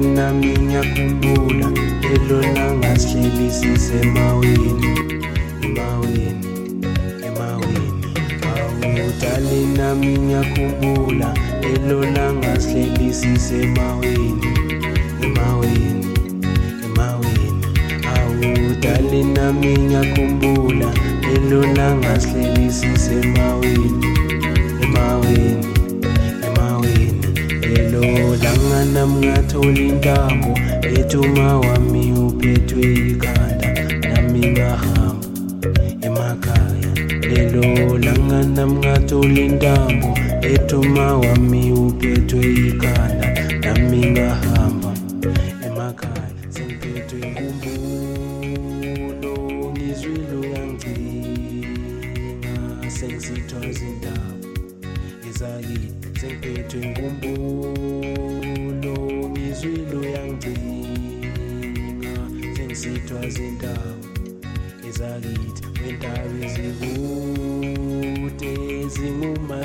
nami ngiyakhumbula elona ngasihleli sisemaweni emaweni awudali nami ngiyakhumbula elona ngasihleli sisemaweni emaweni awudali nami ngiyakhumbula elona ngasihleli sisemaweni emaweni elona ngamngatholi intambo ethuma wami uphethwe ikhanda nami ngahamba emakhaya lelo langa ngamngatholi intambo ethuma wami uphethwe ikhanda nami ngahamba emakhaya sengiphethwe inkumbulo ngizwilo yangigcina sengizithola intambo ezaki sengiphethwe inkumbulo izwilo yangigcina sengizithola izindawo ezakithi wendawo ezikude zingumasithela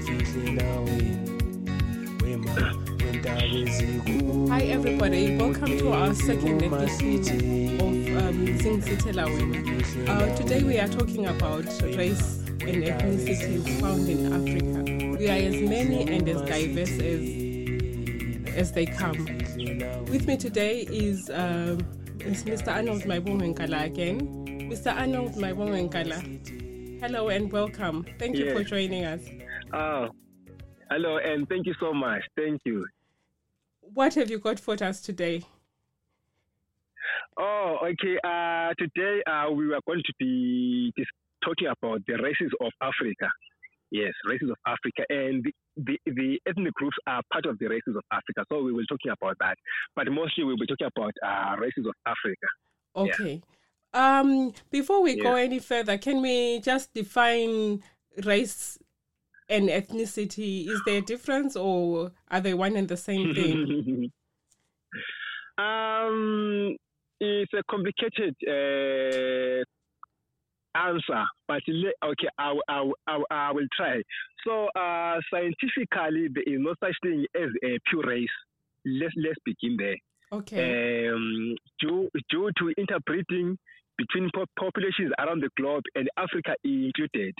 zimfihlela wema wendawo ezikude. Hi everybody, welcome to our second episode of Zinzite La. Today we are talking about race and ethnicity found in Africa. We are as many and as diverse as they come. With me today is Mr. Arnold Maibong Nkala again. Mr. Arnold Maibong Nkala, hello and welcome. Thank you for joining us. Hello and thank you so much. Thank you. What have you got for us today? Today we are going to be talking about the races of Africa. Yes, races of Africa, and the ethnic groups are part of the races of Africa. So we will be talking about that, but mostly we will be talking about races of Africa. Okay. Yeah. Before we go any further, can we just define race and ethnicity? Is there a difference, or are they one and the same thing? It's a complicated answer, but I will try. So scientifically there is no such thing as a pure race. Let's begin there. Okay. Due to interbreeding between populations around the globe and Africa included.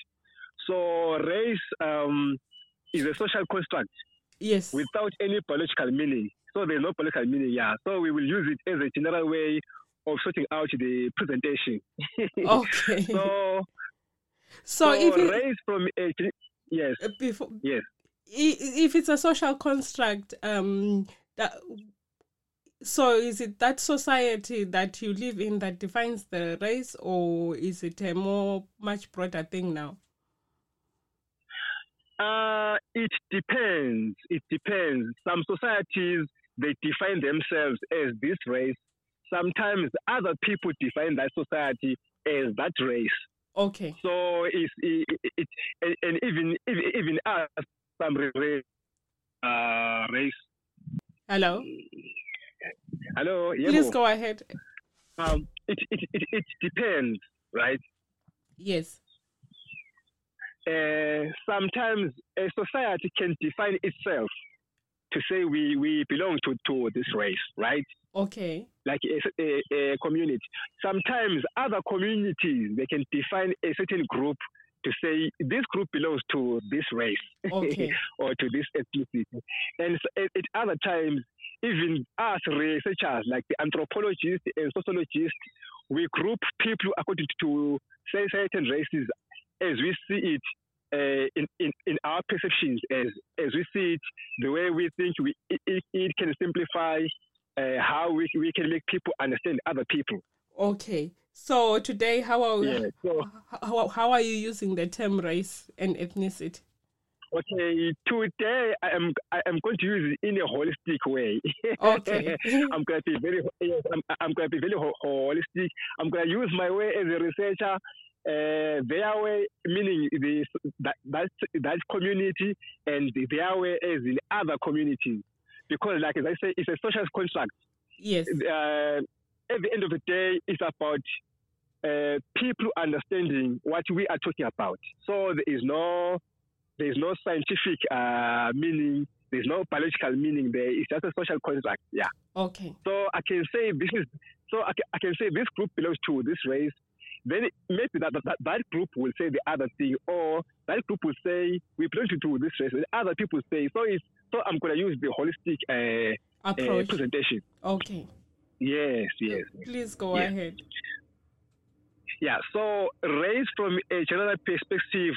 So race is a social construct. Yes. Without any political meaning. So there's no political meaning, so we will use it as a general way of sorting out the presentation. Okay. So if it, race from if it's a social construct, so is it that society that you live in that defines the race, or is it a much broader thing now? It depends. Some societies, they define themselves as this race. Sometimes other people define that society as that race. Okay. So even us, some race. Hello. Hello. Please go ahead. It depends, right? Yes. Sometimes a society can define itself to say we belong to this race, right? Okay. Like a community. Sometimes other communities, they can define a certain group to say this group belongs to this race. Okay. Or to this ethnicity. And at other times, even us researchers, like the anthropologists and sociologists, we group people according to certain races as we see it in our perceptions, as we see it, the way we think it can simplify how we can make people understand other people. Okay, so today, how are you using the term race and ethnicity? Okay, today I am going to use it in a holistic way. Okay. I'm going to be very holistic. I'm going to use my way as a researcher. Their way, meaning that community, and their way as in other communities. Because, like as I say, it's a social contract. Yes. At the end of the day, it's about people understanding what we are talking about. So there is no scientific meaning. There's no biological meaning there. It's just a social contract. Yeah. Okay. So I can say this is. So I can say this group belongs to this race. Then maybe that group will say the other thing, or that group will say we belong to this race. And other people say so. So I'm going to use the holistic approach presentation. Okay. Yes. Yes. Please go ahead. Yeah. So race from a general perspective.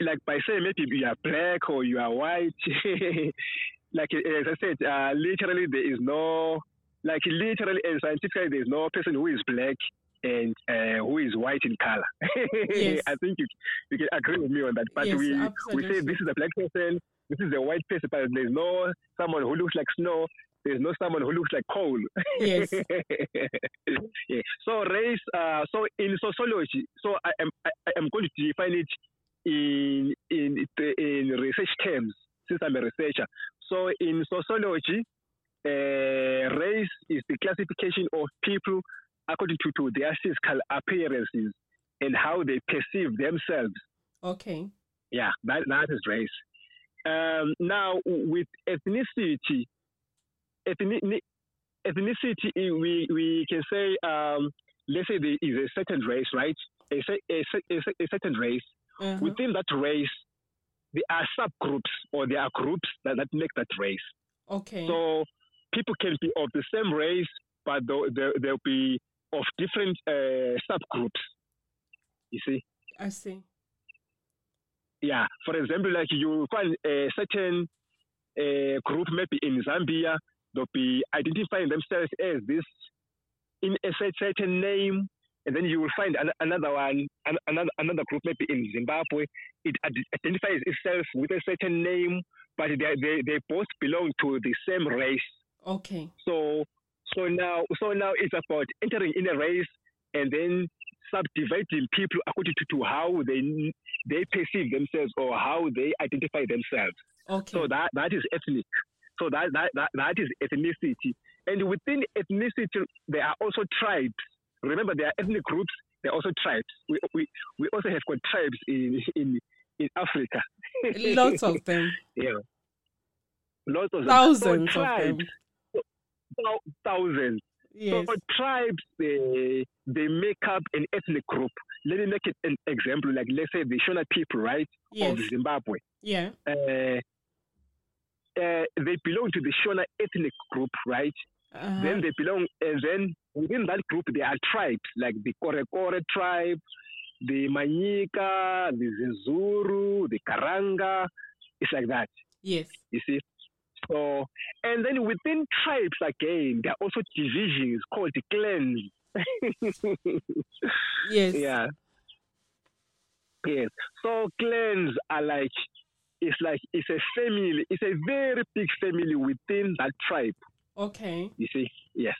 Like by saying maybe you are black or you are white, like as I said, literally there is no, like literally and scientifically there is no person who is black and who is white in color. Yes. I think you can agree with me on that. But yes, we say this is a black person, this is a white person, but there is no someone who looks like snow. There's no someone who looks like coal. Yes. Yeah. So race. So in sociology, so I am going to define it in research terms since I'm a researcher. So in sociology, race is the classification of people according to their physical appearances and how they perceive themselves. Okay. Yeah, that is race. Now with ethnicity. Ethnicity, we can say, let's say there is a certain race, right? A certain race. Uh-huh. Within that race, there are subgroups or there are groups that make that race. Okay. So people can be of the same race, but they'll be of different subgroups. You see? I see. Yeah. For example, like you find a certain group maybe in Zambia. They'll be identifying themselves as this in a certain name, and then you will find another group maybe in Zimbabwe. It identifies itself with a certain name, but they both belong to the same race. Okay. So now it's about entering in a race and then subdividing people according to how they perceive themselves or how they identify themselves. Okay. So that is ethnic. So that is ethnicity. And within ethnicity, there are also tribes. Remember, there are ethnic groups. There are also tribes. We also have got tribes in Africa. Lots of them. Yeah. Lots of thousands them. So tribes, of them. Thousands. Yes. So tribes, they make up an ethnic group. Let me make it an example. Like, let's say the Shona people, right? Yes. Of Zimbabwe. Yeah. They belong to the Shona ethnic group, right? Uh-huh. Then they belong, and then within that group there are tribes like the Korekore tribe, the Manyika, the Zezuru, the Karanga. It's like that. Yes. You see. So, and then within tribes again, there are also divisions called the clans. Yes. Yeah. Yes. So clans are like. It's like it's a family. It's a very big family within that tribe. Okay. You see, yes,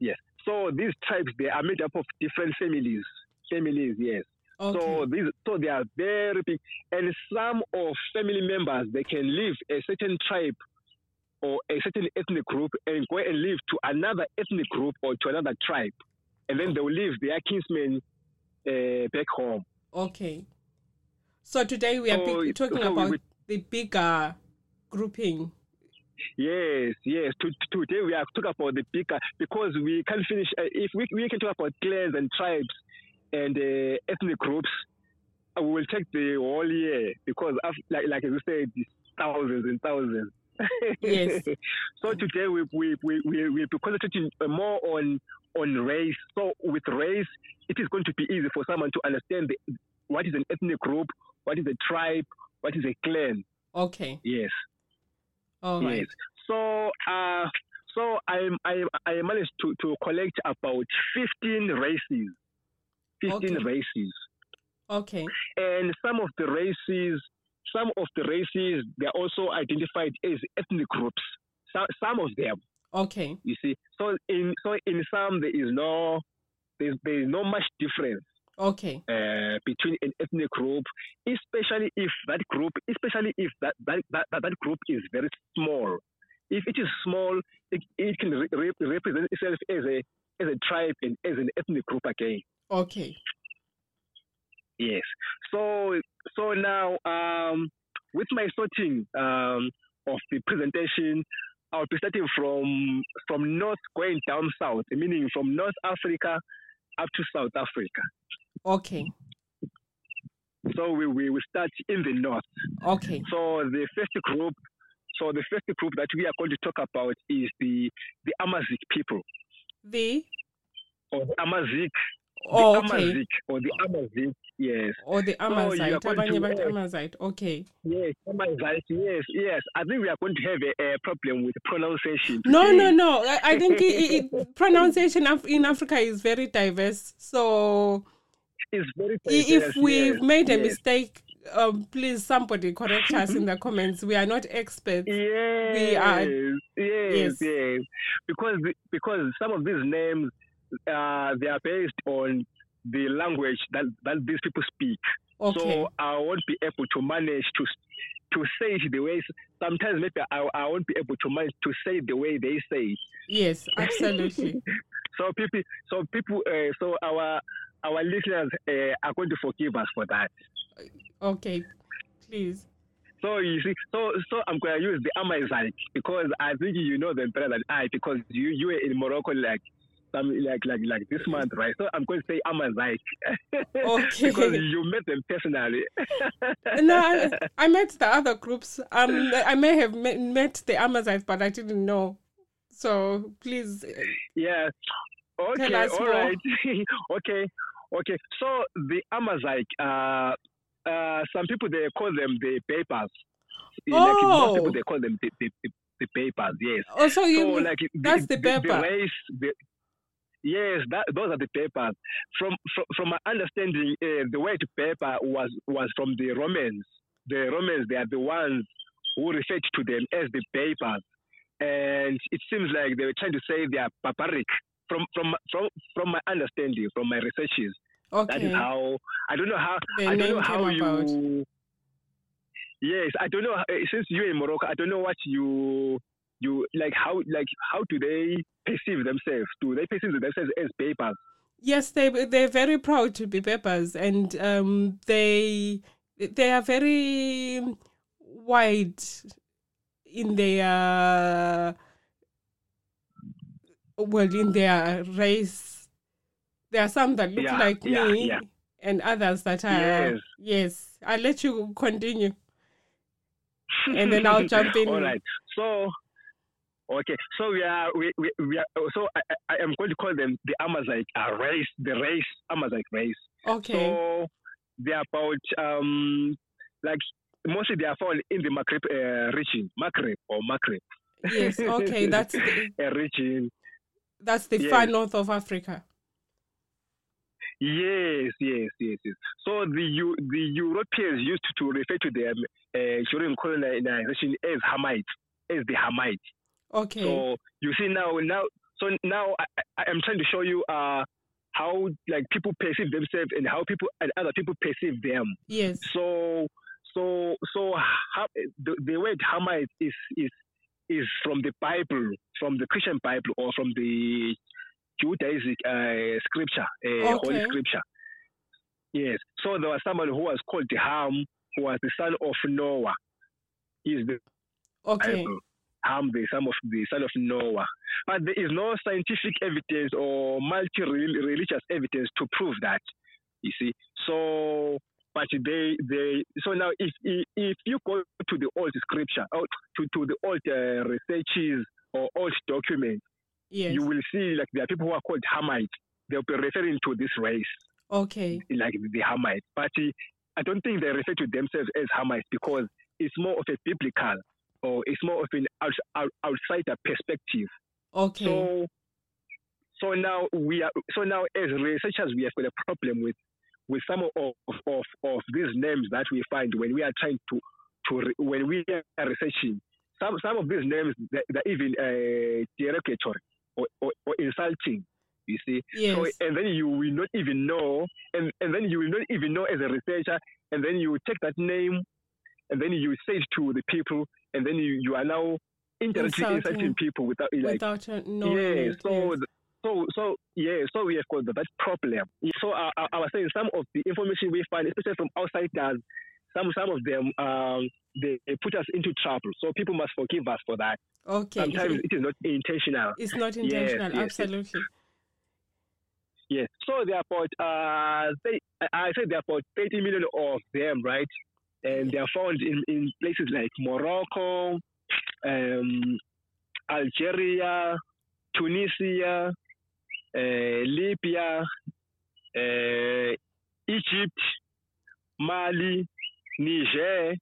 yes. So these tribes they are made up of different families. Families, yes. Okay. So they are very big, and some of family members they can leave a certain tribe or a certain ethnic group and go and live to another ethnic group or to another tribe, and then they will leave their kinsmen back home. Okay. So today we are talking about the bigger grouping. Yes, yes. Today we are talking about the bigger because we can finish. If we can talk about clans and tribes and ethnic groups, we will take the whole year because, like you said, thousands and thousands. Yes. So today we'll be concentrating more on race. So with race, it is going to be easy for someone to understand what is an ethnic group. What is a tribe? What is a clan? Okay. Yes. All right. Yes. So I managed to collect about 15 races. 15 okay. races. Okay. And some of the races, they're also identified as ethnic groups. Some of them. Okay. You see. So in some there is no much difference. Okay. Between an ethnic group, especially if that group is very small. If it is small, it can represent itself as a tribe and as an ethnic group again. Okay. Yes. So now with my sorting of the presentation, I'll be starting from north going down south, meaning from North Africa up to South Africa. Okay. So we start in the north. Okay. So the first group that we are going to talk about is the Amazigh people. Amazigh. Okay. Yes, Amazigh. Yes. I think we are going to have a problem with pronunciation. No. I think pronunciation in Africa is very diverse. So it's very diverse. If we've made a mistake, please somebody correct us in the comments. We are not experts. Yes. We are. Yes. Because some of these names, they are based on the language that these people speak. Okay. So I won't be able to manage to say it the way. Sometimes maybe I won't be able to manage to say it the way they say it. Yes, absolutely. So our listeners are going to forgive us for that. Okay, please. So you see, so I'm going to use the Amazigh because I think you know them better than I, because you were in Morocco like this month, right? So I'm going to say Amazigh. Okay. Because you met them personally. No, I met the other groups. I may have met the Amazigh, but I didn't know. So please. Yeah. Okay. Tell us all more. Right. Okay. So the Amazigh. Some people they call them the Berbers. Most people they call them the Berbers. Yes. Oh, that's the Berber. The race. Those are the Berbers. From my understanding, the word Berber was from the Romans. The Romans, they are the ones who referred to them as the Berbers, and it seems like they were trying to say they are barbaric. From my understanding, from my researches. Okay. That is how I don't know how you. Yes, I don't know. Since you're in Morocco, I don't know what you like. How do they perceive themselves? Do they perceive themselves as Berbers? Yes, they're very proud to be Berbers, and they are very wide in their race. There are some that look like me and others that are... Yes. I'll let you continue. And then I'll jump in. All right. So, okay. So, I am going to call them the Amazigh race, the race, Amazigh race. Okay. So, they are about, mostly they are found in the Maghreb region. Maghreb. Yes, okay. That's the region. That's the far north of Africa. Yes. So the Europeans used to refer to them during colonization as Hamites, as the Hamites. Okay. So you see now I'm trying to show you how people perceive themselves and how people and other people perceive them. Yes. So the word Hamite is from the Bible, from the Christian Bible, or from the Judaistic scripture, Holy scripture. Yes. So there was someone who was called Ham, who was the son of Noah. He's the Ham, the son of Noah. But there is no scientific evidence or multi-religious evidence to prove that. You see. So, but so now if you go to the old scripture, to the old researches or old documents. Yes. You will see there are people who are called Hamites. They'll be referring to this race. Okay. Like the Hamites. But I don't think they refer to themselves as Hamites because it's more of a biblical or it's more of an outsider perspective. Okay. So now as researchers we have got a problem with some of these names that we find when we are trying when we are researching. Some of these names they're even derogatory. Or insulting, you see. Yes. So, and then you will not even know, and then you will not even know as a researcher, and then you take that name, and then you say it to the people, and then you are now indirectly insulting people without knowing. Yeah. So we have got that problem. So I was saying some of the information we find, especially from outsiders, some of them, they put us into trouble. So people must forgive us for that. Okay. Sometimes it is not intentional. It's not intentional, yes, absolutely. Yes. So there are about, I said there are about 30 million of them, right? And they are found in places like Morocco, Algeria, Tunisia, Libya, Egypt, Mali, Niger,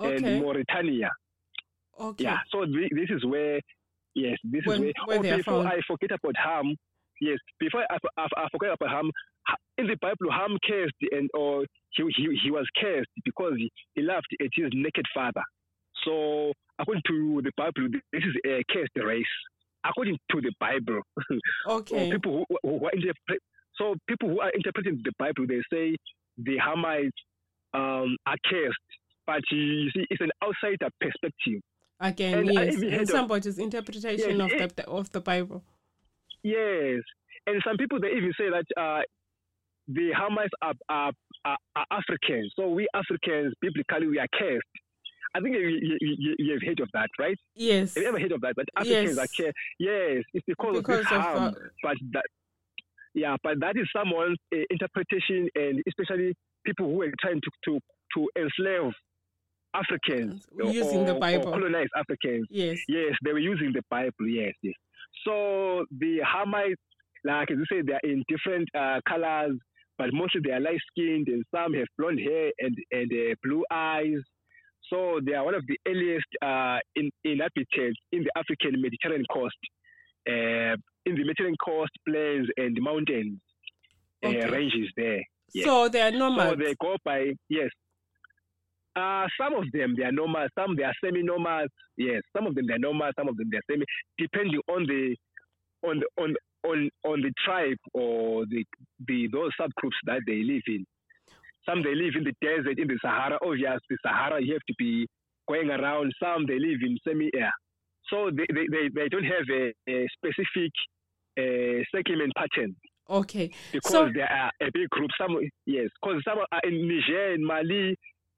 and Mauritania. Okay. Yeah. So this is where, yes, this is where. Where before I forget about Ham, yes, before I forget about Ham, in the Bible, Ham cursed, and or he was cursed because he laughed at his naked father. So according to the Bible, this is a cursed race. According to the Bible, okay. So people who are interpreting the Bible, they say the Hamites are cursed, but you see, it's an outsider perspective. Again, and yes, and somebody's interpretation of the Bible. Yes, and some people they even say that the Hamites are Africans. So we Africans, biblically, we are cursed. I think you've heard of that, right? Yes. Have you ever heard of that? But Africans are cursed. Yes, it's because of harm. But that is someone's interpretation, and especially people who are trying to enslave Africans, using the Bible, or colonize Africans. Yes. Yes, they were using the Bible. Yes, yes. So the Hamites, like you say, they are in different colors, but mostly they are light skinned, and some have blonde hair and blue eyes. So they are one of the earliest inhabitants in the African Mediterranean coast, in the Mediterranean coast plains and mountains ranges there. Yes. So they are nomads. So they go by some of them they are nomads, some they are semi-nomads. Yes, some of them they are nomads, some of them they are semi, depending on the tribe or the those subgroups that they live in. Some they live in the desert, in the Sahara. Obviously, the Sahara you have to be going around. Some they live in semi-air, so they don't have a specific segment pattern. Okay, because they are a big group. Some because some are in Niger and Mali.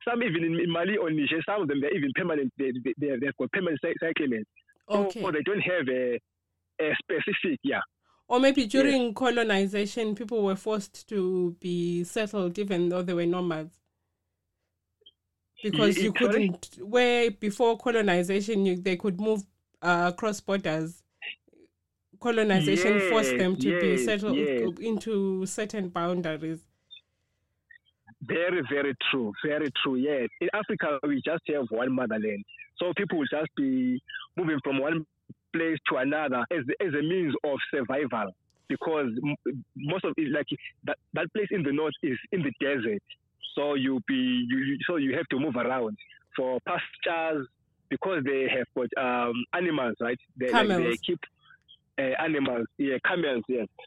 Some even in Mali or Niger. Some of them they're even permanent. They've got permanent segments. Okay, so they don't have a specific Or maybe during colonization, people were forced to be settled even though they were nomads. Because you couldn't, where before colonization, they could move across borders. Colonization forced them to be settled into certain boundaries. Very, very true. Very true, yes. In Africa, we just have one motherland. So people will just be moving from one place to another as a means of survival, because most of it, like that place in the north is in the desert, so you have to move around for pastures, because they have got animals, right? They keep animals, camels,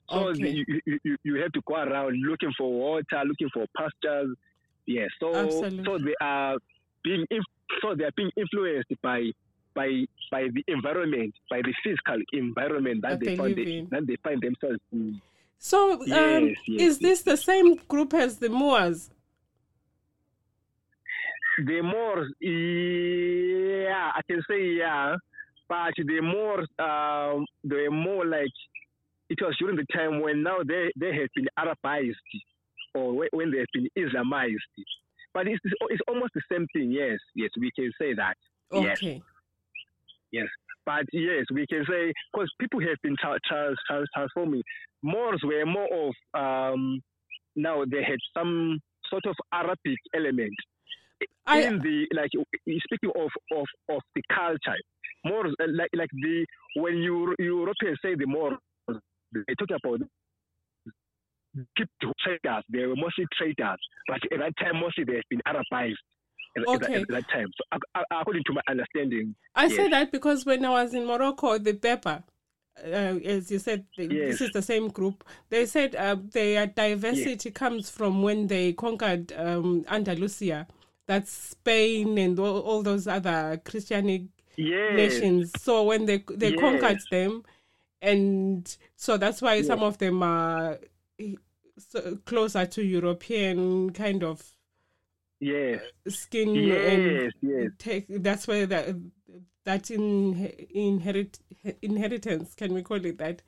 so you have to go around looking for water, looking for pastures, so absolutely. So they are being influenced by the environment, by the physical environment that they find themselves in. So is this the same group as the Moors? The Moors, I can say, but the Moors, they were more like, it was during the time when now they have been Arabized, or when they have been Islamized. But it's almost the same thing, yes, we can say that. Okay. Yes. Yes, but yes, we can say, because people have been transforming. Moors were more of, now they had some sort of Arabic element. Speaking of the culture, Moors, like the, when Europeans say the Moors, they talk about traders, they were mostly traders, but at that time mostly they have been Arabized. At that time, so according to my understanding, I say that because when I was in Morocco, the Berber, as you said, this is the same group. They said their diversity comes from when they conquered Andalusia, that's Spain and all those other Christianic nations. So when they conquered them, and so that's why some of them are closer to European kind of Yes. Skin. Yes, yes. That's where that inheritance, can we call it that?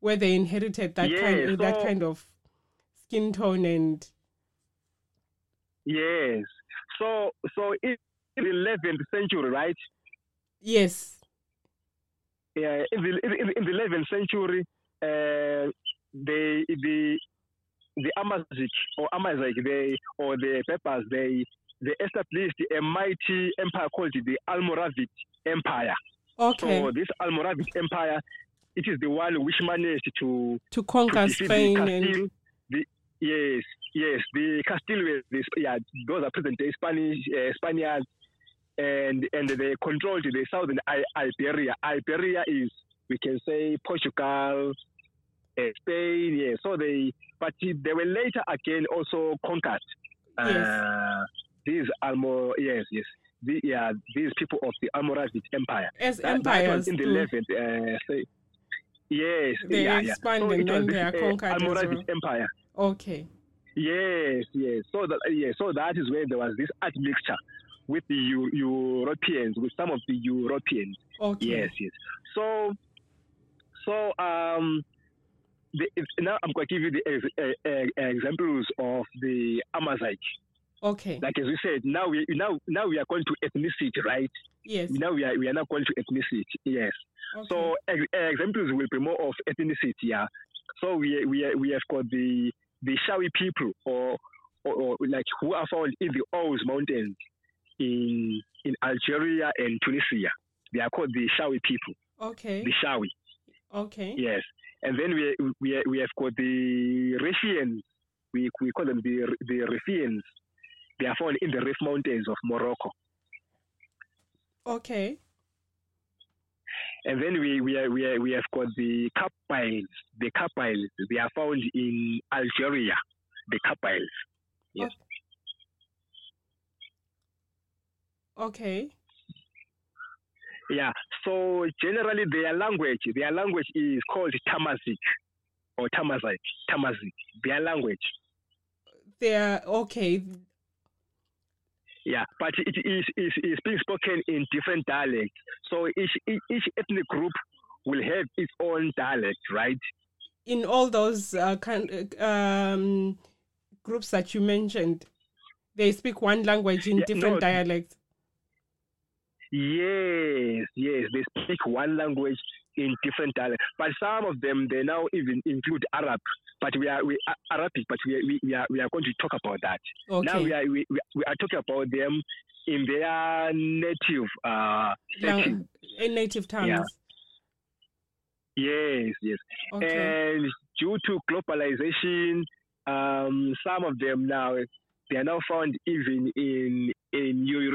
Where they inherited that, yes, kind, so, that kind of skin tone and. Yes. So in the 11th century, right? Yes. Yeah, in the 11th century, the Amazigh or the Berbers, they established a mighty empire called the Almoravid Empire. Okay. So this Almoravid Empire, it is the one which managed to conquer Spain. The Castilians, those are present-day Spaniards, and they controlled the southern Iberia. Iberia is, we can say, Portugal, Spain. Yeah, so they were later again also conquered. These Almor, these people of the Almoravid Empire as empires in the 11th. Expanded so and they are conquered. Almoravid Empire. Okay. Yes. So that is where there was this admixture with the Europeans, with some of the Europeans. Okay. Yes. So now I'm going to give you the examples of the Amazigh. Okay. Like as we said, now we are going to ethnicity, right? Yes. Now we are now going to ethnicity. Yes. Okay. So examples will be more of ethnicity. Yeah. So we have got the Shawi people, or like who are found in the Ouz Mountains in Algeria and Tunisia. They are called the Shawi people. Okay. The Shawi. Okay. Yes. And then we have got the Rifians. We call them the Rifians. They are found in the Rif Mountains of Morocco. Okay. And then we have got the Cabyles. The Cabyles, they are found in Algeria. The Cabyles. Yes. Okay. Yeah. So generally, their language is called Tamazight or Tamazight. Tamazight. Their language. They are okay. Yeah, but it is being spoken in different dialects. So each ethnic group will have its own dialect, right? In all those groups that you mentioned, they speak one language in different dialects. Yes, they speak one language in different dialects. But some of them, they now even include Arab. But we are going to talk about that. Okay. Now we are talking about them in their native in native terms. Yeah. Yes. Okay. And due to globalization, some of them now they are now found even in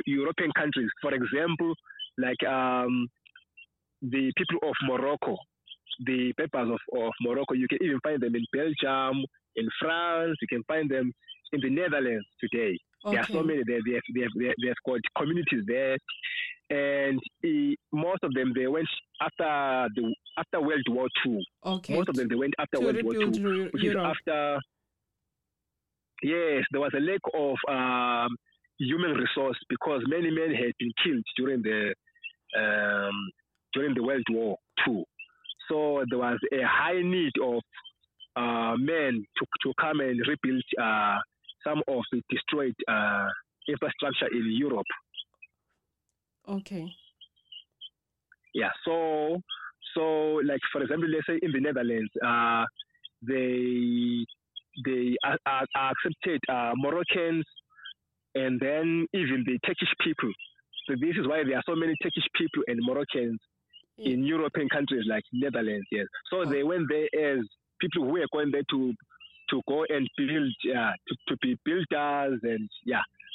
European countries. For example, like the people of Morocco, the Berbers of Morocco. You can even find them in Belgium, in France. You can find them in the Netherlands today. Okay. There are so many there. They have got communities there, and most of them they went after World War II. Okay. Most of them they went after World War II, which is after. Yes, there was a lack of human resource because many men had been killed during the World War II. So there was a high need of men to come and rebuild some of the destroyed infrastructure in Europe. Okay. Yeah. So like for example, let's say in the Netherlands, they accepted Moroccans, and then even the Turkish people. So this is why there are so many Turkish people and Moroccans in European countries like Netherlands. Yes. So they went there as people who were going there to go and build, to be builders and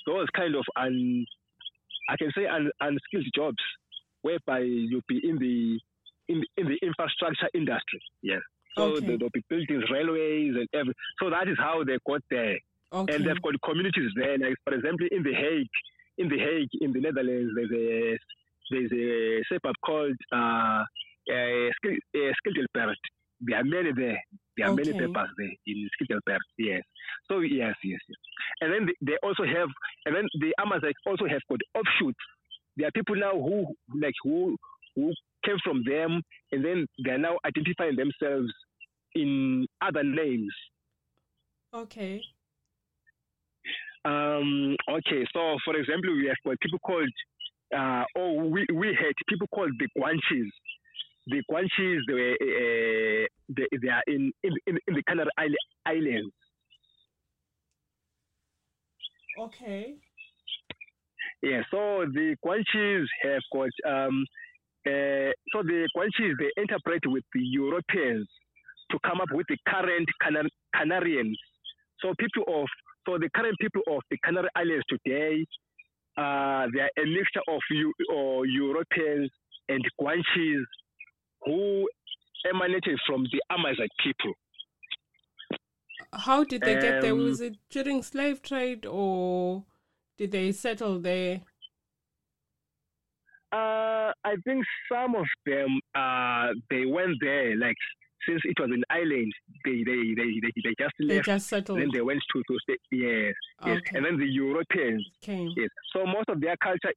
those kind of unskilled jobs, whereby you'll be in the infrastructure industry. Yes. So they'll be building railways and everything. So that is how they got there. Okay. And they've got communities there. Like for example, in The Hague, in the Netherlands, there's a suburb called Schiedrecht. There are many there. There are many papers there in scriptural papers. Yes. So yes. And then they also have, and then the Amazigh also have got offshoots. There are people now who came from them, and then they are now identifying themselves in other names. Okay. So for example, we have got people called, we had people called the Guanches. The Guanches, they are in the Canary Islands. Okay. Yeah, so the Guanches have got, so the Guanches, they interpret with the Europeans to come up with the current Canarians. So the current people of the Canary Islands today, they are a mixture of Europeans and Guanches who emanated from the Amazigh people. How did they get there? Was it during slave trade, or did they settle there? I think some of them, they went there, like, since it was an island, they just left. They just settled. Then they went to stay. Yes, yes. Okay. And then the Europeans. Okay. Yes. So most of their culture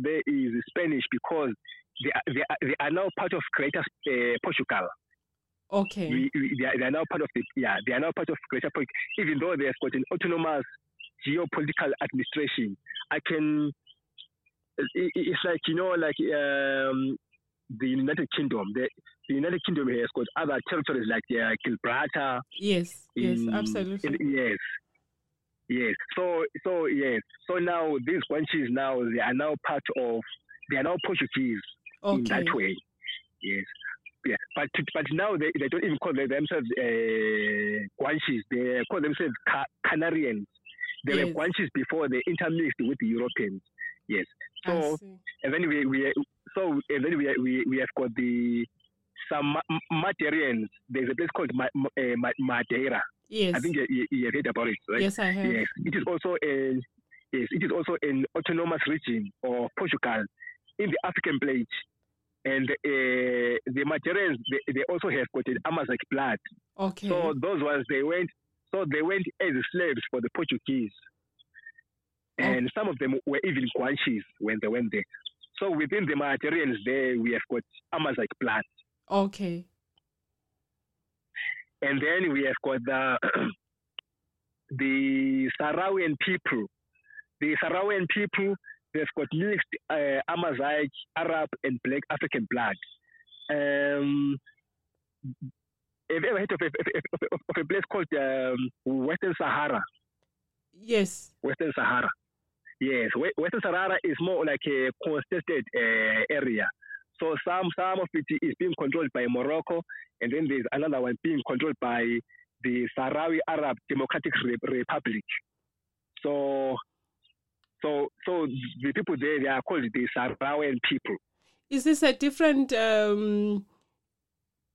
there is Spanish, because they are now part of Greater Portugal. Okay. They are now part of the They are now part of Greater Portugal. Even though they have got an autonomous geopolitical administration, it's like, you know, like the United Kingdom. The United Kingdom has got other territories like Gibraltar. Yes, yes, absolutely. Yes. So now these Guanches they are now Portuguese in that way. Yes. Yeah. But now they don't even call themselves Guanches. They call themselves Canarians. They were Guanches before they intermixed with the Europeans. Yes. So and then we have got some Madeirans. There's a place called Madeira. Yes, I think you have heard about it, right? Yes, I have. Yes, it is also an autonomous region of Portugal in the African plate, and the Madeirans they also have got an Amazigh blood. Okay. So those ones they went as slaves for the Portuguese, and some of them were even Guanches when they went there. So within the Madeirans there we have got Amazigh blood. Okay. And then we have got the Sahrawian people. The Sahrawian people, they've got mixed Amazigh, Arab, and Black African blood. Have you ever heard of a place called Western Sahara? Yes. Western Sahara. Yes. Western Sahara is more like a contested area. So some of it is being controlled by Morocco, and then there's another one being controlled by the Sahrawi Arab Democratic Republic. So the people there, they are called the Sahrawian people. Is this a different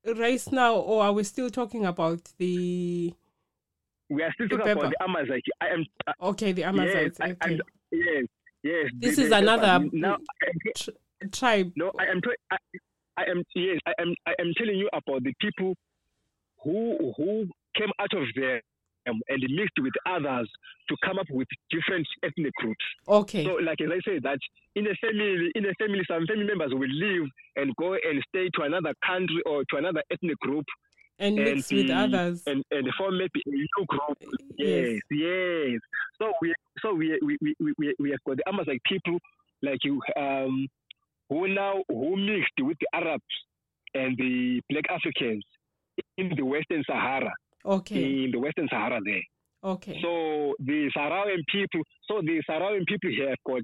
race now, or are we still talking about the? We are still talking about the Amazigh. I am the Amazigh. Yes, okay. Yes. This is another now. Tribe. No, I am telling you about the people who came out of there and mixed with others to come up with different ethnic groups. Okay. So, like as I said, that in a family, some family members will leave and go and stay to another country or to another ethnic group and mix with others and form maybe a new group. Yes. So we have got the Amazigh people, like you, who mixed with the Arabs and the Black Africans in the Western Sahara. Okay. In the Western Sahara there. Okay. So the Sahrawian people they've got a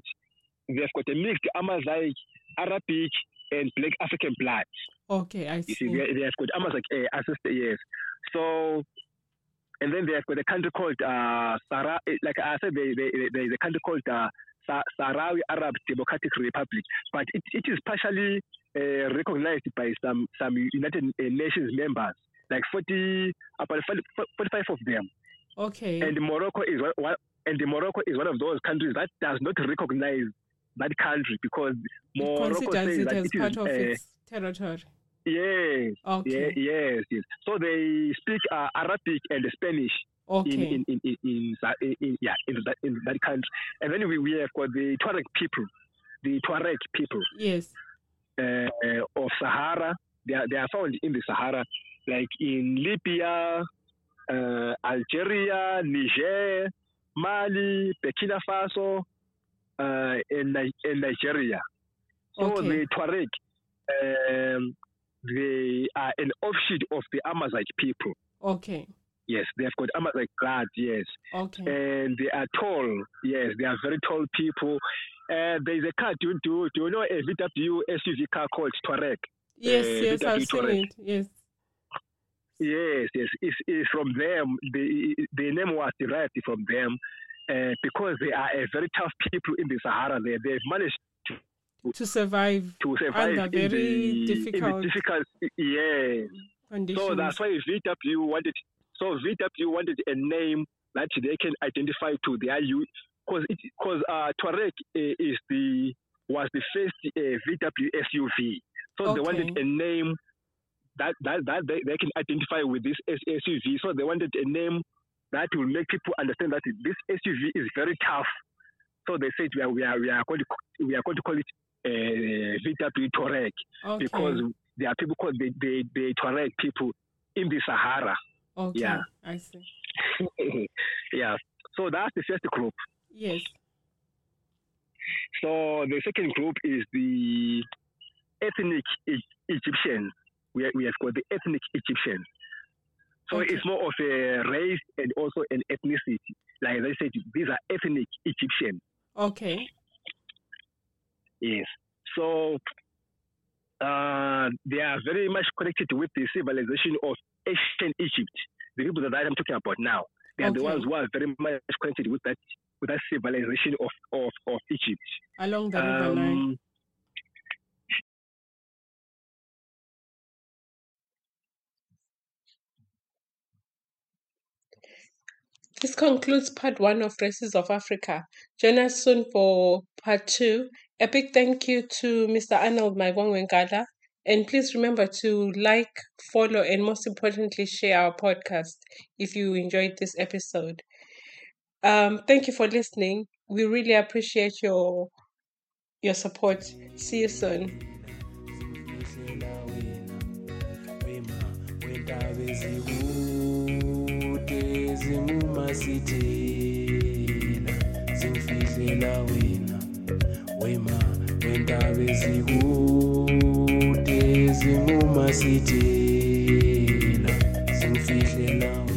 mixed Amazigh, Arabic, and Black African blood. Okay, I see. They have got Amazigh ancestors. Yes. So, and then they have got a country called Sahara. Like I said, there is a country called Sahrawi Arab Democratic Republic, but it is partially recognized by some United Nations members, like about 45 of them. Okay. And Morocco is one of those countries that does not recognize that country because Morocco considers it as part of its territory. Yes. Okay. Yes. So they speak Arabic and Spanish. Okay. In that country. And then we have got the Tuareg people. Yes. Of Sahara. They are found in the Sahara, like in Libya, Algeria, Niger, Mali, Burkina Faso, and Nigeria. So the Tuareg, they are an offshoot of the Amazigh people. Okay. Yes, they have got Amazigh blood, yes. Okay. And they are tall, yes, they are very tall people. There is a car, do you know a VW SUV car called Tuareg? Yes, I've seen it, yes. Yes, it's from them. The name was derived from them because they are a very tough people in the Sahara. They've managed to survive under very difficult conditions. So that's why VW wanted a name that they can identify to their youth, because Tuareg was the first VW SUV. So they wanted a name that they can identify with this SUV. So they wanted a name that will make people understand that this SUV is very tough. So they said we are going to call it VW Tuareg because there are people called the Tuareg people in the Sahara. Okay, yeah. I see. Yeah. So that's the first group. Yes. So the second group is the ethnic Egyptians. We have got the ethnic Egyptians. So it's more of a race and also an ethnicity. Like I said, these are ethnic Egyptians. Okay. Yes. So they are very much connected with the civilization of ancient Egypt. The people that I'm talking about now, they are the ones who are very much connected with that civilization of Egypt. Along the river line. This concludes part 1 of Races of Africa. Join us soon for part 2. A big thank you to Mr. Arnold Maegongwengada. And please remember to like, follow, and most importantly, share our podcast if you enjoyed this episode. Thank you for listening. We really appreciate your support. See you soon. Zimuma sitina, zimfizela wena, wema wendabe zikude. Zimuma sitina, zimfizela wena.